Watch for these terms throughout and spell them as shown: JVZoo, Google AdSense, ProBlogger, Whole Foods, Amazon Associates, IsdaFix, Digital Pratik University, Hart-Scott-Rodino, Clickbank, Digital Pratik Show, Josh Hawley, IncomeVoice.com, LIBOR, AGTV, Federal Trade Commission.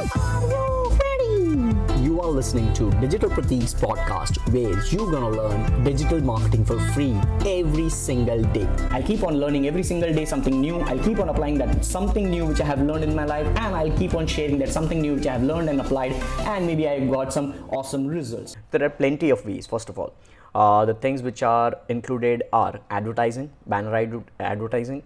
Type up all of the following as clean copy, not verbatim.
Are you ready? You are listening to Digital Pratik's podcast, where you're gonna learn digital marketing for free every single day. I'll keep on learning every single day something new. I'll keep on applying that something new which I have learned in my life, and I'll keep on sharing that something new which I have learned and applied, and maybe I got some awesome results. There are plenty of ways. First of all, the things which are included are advertising, banner advertising,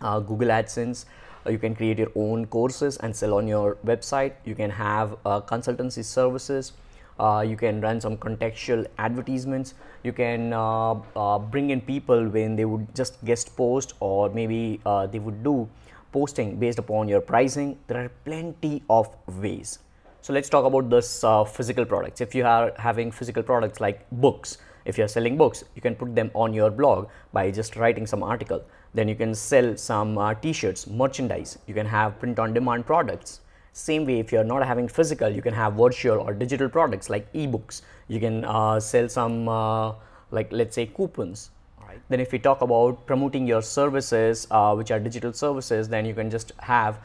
Google AdSense. You can create your own courses and sell on your website. You can have consultancy services. You can run some contextual advertisements. You can bring in people when they would just guest post, or maybe they would do posting based upon your pricing. There are plenty of ways. So let's talk about this physical products. If you are having physical products like books, if you're selling books, you can put them on your blog by just writing some article. Then you can sell some t-shirts, merchandise. You can have print-on-demand products. Same way, if you're not having physical, you can have virtual or digital products like ebooks. You can sell some, like let's say, coupons. All right. Then if we talk about promoting your services, which are digital services, then you can just have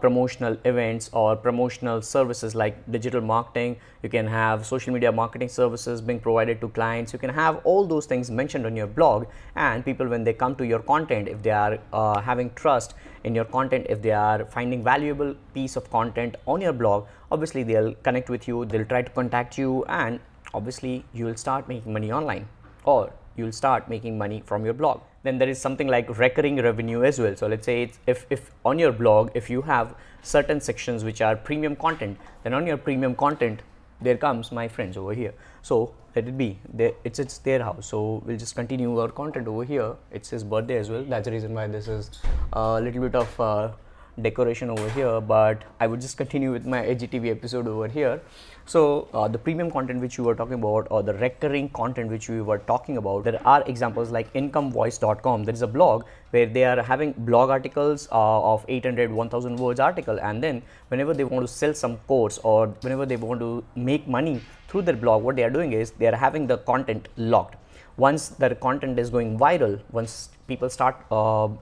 promotional events or promotional services like digital marketing. You can have social media marketing services being provided to clients. You can have all those things mentioned on your blog, and people, when they come to your content, if they are having trust in your content, if they are finding valuable piece of content on your blog, obviously they'll connect with you, they'll try to contact you, and obviously you will start making money online, or you'll start making money from your blog. Then there is something like recurring revenue as well. So let's say if on your blog, if you have certain sections which are premium content, then on your premium content, there comes my friends over here. So let it be, it's their house. So we'll just continue our content over here. It's his birthday as well. That's the reason why this is a little bit of decoration over here, but I would just continue with my AGTV episode over here. So the premium content which you were talking about, or the recurring content which we were talking about, there are examples like IncomeVoice.com. There is a blog where they are having blog articles of 800, 1000 words article, and then whenever they want to sell some course, or whenever they want to make money through their blog, what they are doing is they are having the content locked. Once their content is going viral, once people start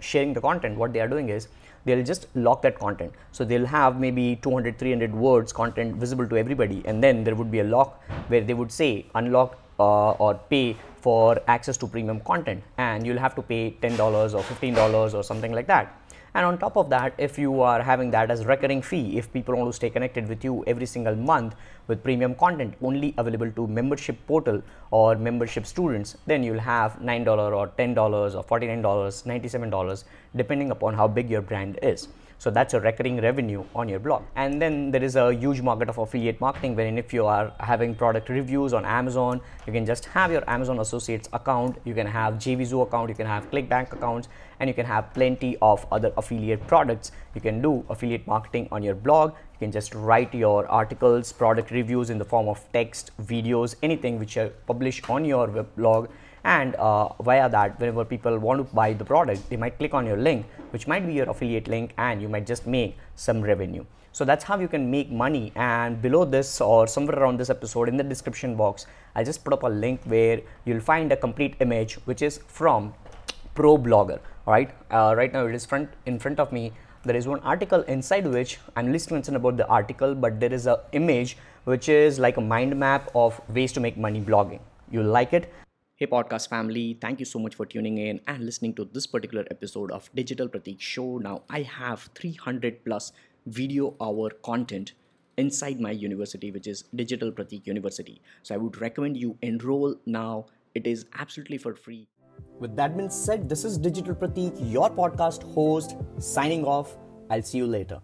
sharing the content, what they are doing is they'll just lock that content. So they'll have maybe 200, 300 words content visible to everybody, and then there would be a lock where they would say unlock or pay for access to premium content, and you'll have to pay $10 or $15 or something like that. And on top of that, if you are having that as recurring fee, if people want to stay connected with you every single month with premium content only available to membership portal or membership students, then you'll have $9 or $10 or $49, $97, depending upon how big your brand is. So that's a recurring revenue on your blog. And then there is a huge market of affiliate marketing, wherein if you are having product reviews on Amazon, you can just have your Amazon Associates account, you can have JVZoo account, you can have Clickbank accounts, and you can have plenty of other affiliate products. You can do affiliate marketing on your blog. You can just write your articles, product reviews in the form of text, videos, anything which you publish on your web blog. And via that, whenever people want to buy the product, they might click on your link, which might be your affiliate link, and you might just make some revenue. So that's how you can make money. And below this, or somewhere around this episode, in the description box, I just put up a link where you'll find a complete image, which is from ProBlogger. All right, right now it is in front of me. There is one article inside which I'm least concerned about the article, but there is an image which is like a mind map of ways to make money blogging. You'll like it. Hey podcast family, thank you so much for tuning in and listening to this particular episode of Digital Pratik Show. Now I have 300 plus video hour content inside my university, which is Digital Pratik University. So I would recommend you enroll now. It is absolutely for free. With that being said, this is Digital Pratik, your podcast host, signing off. I'll see you later.